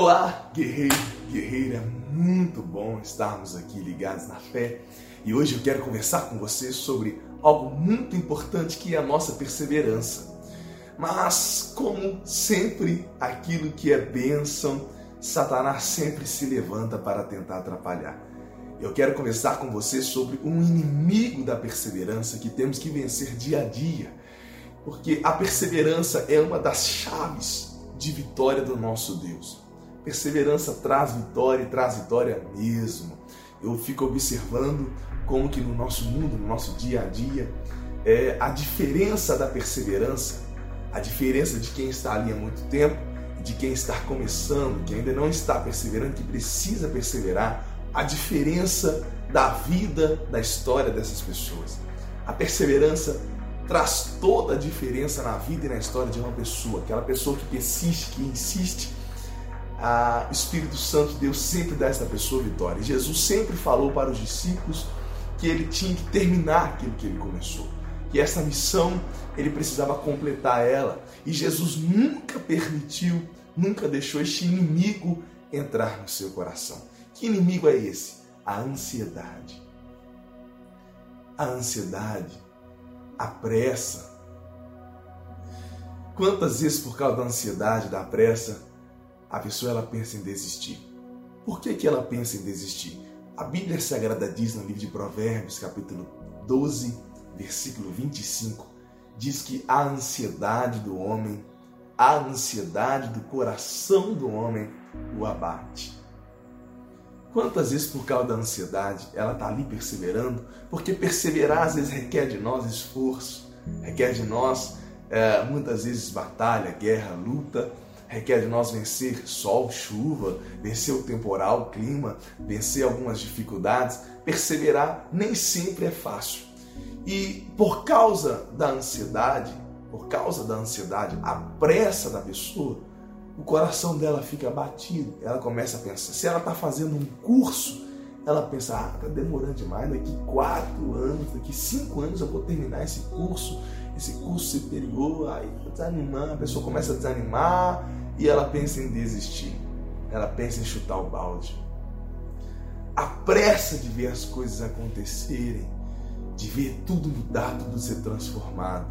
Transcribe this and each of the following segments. Olá, guerreiro, guerreira, muito bom estarmos aqui ligados na fé. E hoje eu quero conversar com você sobre algo muito importante que é a nossa perseverança. Mas, como sempre, aquilo que é bênção, Satanás sempre se levanta para tentar atrapalhar. Eu quero conversar com você sobre um inimigo da perseverança que temos que vencer dia a dia. Porque a perseverança é uma das chaves de vitória do nosso Deus. Perseverança traz vitória mesmo. Eu fico observando como que no nosso mundo, no nosso dia a dia, a diferença da perseverança, a diferença de quem está ali há muito tempo, de quem está começando, que ainda não está perseverando, que precisa perseverar, a diferença da vida, da história dessas pessoas. A perseverança traz toda a diferença na vida e na história de uma pessoa. Aquela pessoa que persiste, que insiste, o Espírito Santo de Deus sempre dá a essa pessoa vitória. Jesus sempre falou para os discípulos que ele tinha que terminar aquilo que ele começou. Que essa missão, ele precisava completar ela. E Jesus nunca permitiu, nunca deixou este inimigo entrar no seu coração. Que inimigo é esse? A ansiedade. A ansiedade. A pressa. Quantas vezes, por causa da ansiedade, da pressa, a pessoa ela pensa em desistir? Por que ela pensa em desistir? A Bíblia Sagrada diz no livro de Provérbios, capítulo 12, versículo 25, diz que a ansiedade do homem, a ansiedade do coração do homem o abate. Quantas vezes, por causa da ansiedade, ela está ali perseverando? Porque perseverar, às vezes, requer de nós esforço, requer de nós, muitas vezes, batalha, guerra, luta, requer de nós vencer sol, chuva, vencer o temporal, o clima, vencer algumas dificuldades. Perseverar nem sempre é fácil. E por causa da ansiedade, a pressa da pessoa, o coração dela fica abatido. Ela começa a pensar, se ela está fazendo um curso, ela pensa, está demorando demais, daqui 4 anos, daqui 5 anos eu vou terminar esse curso superior, aí desanimar, a pessoa começa a desanimar e ela pensa em desistir, ela pensa em chutar o balde. A pressa de ver as coisas acontecerem, de ver tudo mudar, tudo ser transformado,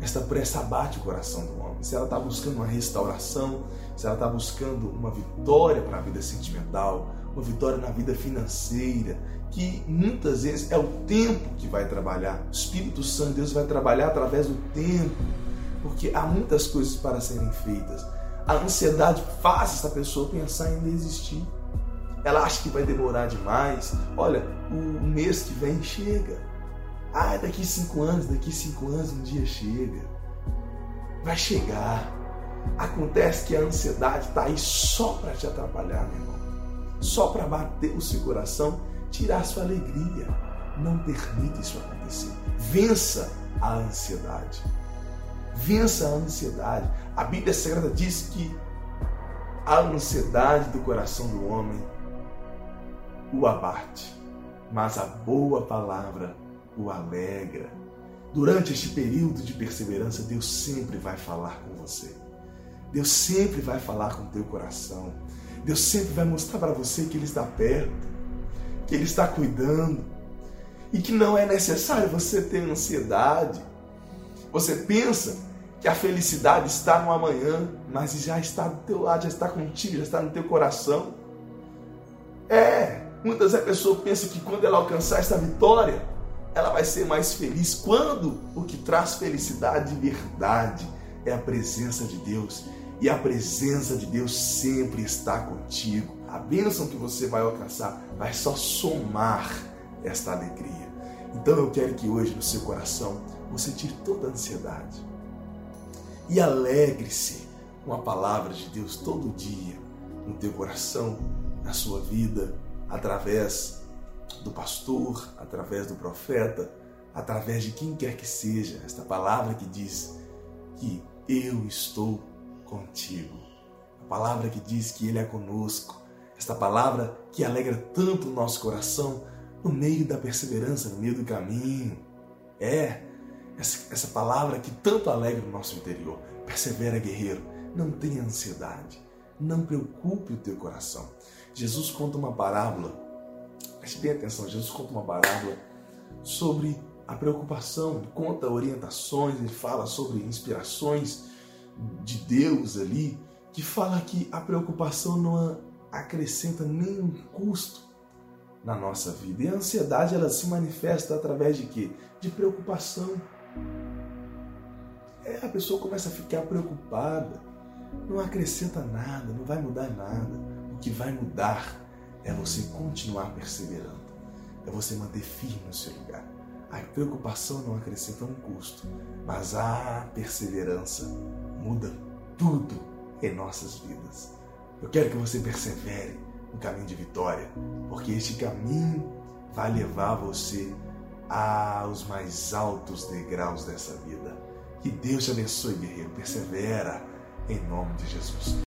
esta pressa abate o coração do homem. Se ela está buscando uma restauração, se ela está buscando uma vitória para a vida sentimental, uma vitória na vida financeira, que muitas vezes é o tempo que vai trabalhar. O Espírito Santo de Deus vai trabalhar através do tempo, porque há muitas coisas para serem feitas. A ansiedade faz essa pessoa pensar em desistir. Ela acha que vai demorar demais. Olha, o mês que vem chega. Daqui 5 anos, um dia chega. Vai chegar. Acontece que a ansiedade está aí só para te atrapalhar, meu irmão. Só para bater o seu coração, tirar a sua alegria. Não permita isso acontecer. Vença a ansiedade. Vença a ansiedade. A Bíblia Sagrada diz que a ansiedade do coração do homem o abate, mas a boa palavra o alegra. Durante este período de perseverança, Deus sempre vai falar com você. Deus sempre vai falar com o teu coração. Deus sempre vai mostrar para você que Ele está perto, que Ele está cuidando e que não é necessário você ter ansiedade. Você pensa que a felicidade está no amanhã, mas já está do teu lado, já está contigo, já está no teu coração. Muitas vezes a pessoa pensa que quando ela alcançar esta vitória, ela vai ser mais feliz, quando o que traz felicidade de verdade é a presença de Deus. E a presença de Deus sempre está contigo. A bênção que você vai alcançar vai só somar esta alegria. Então eu quero que hoje no seu coração você tire toda a ansiedade. E alegre-se com a palavra de Deus todo dia, no teu coração, na sua vida, através do pastor, através do profeta, através de quem quer que seja, esta palavra que diz que eu estou contigo, a palavra que diz que Ele é conosco, esta palavra que alegra tanto o nosso coração no meio da perseverança, no meio do caminho, essa palavra que tanto alegra o nosso interior. Persevera, guerreiro, não tenha ansiedade, Não preocupe o teu coração. Jesus conta uma parábola. Mas preste atenção, Jesus conta uma parábola sobre a preocupação. Ele conta orientações, ele fala sobre inspirações de Deus ali, que fala que a preocupação não acrescenta nenhum custo na nossa vida. E a ansiedade, ela se manifesta através de quê? De preocupação. A pessoa começa a ficar preocupada, não acrescenta nada, não vai mudar nada. O que vai mudar é você continuar perseverando, é você manter firme no seu lugar. A preocupação não acrescenta um custo, mas a perseverança muda tudo em nossas vidas. Eu quero que você persevere no caminho de vitória, porque este caminho vai levar você aos mais altos degraus dessa vida. Que Deus te abençoe, guerreiro. Persevera em nome de Jesus.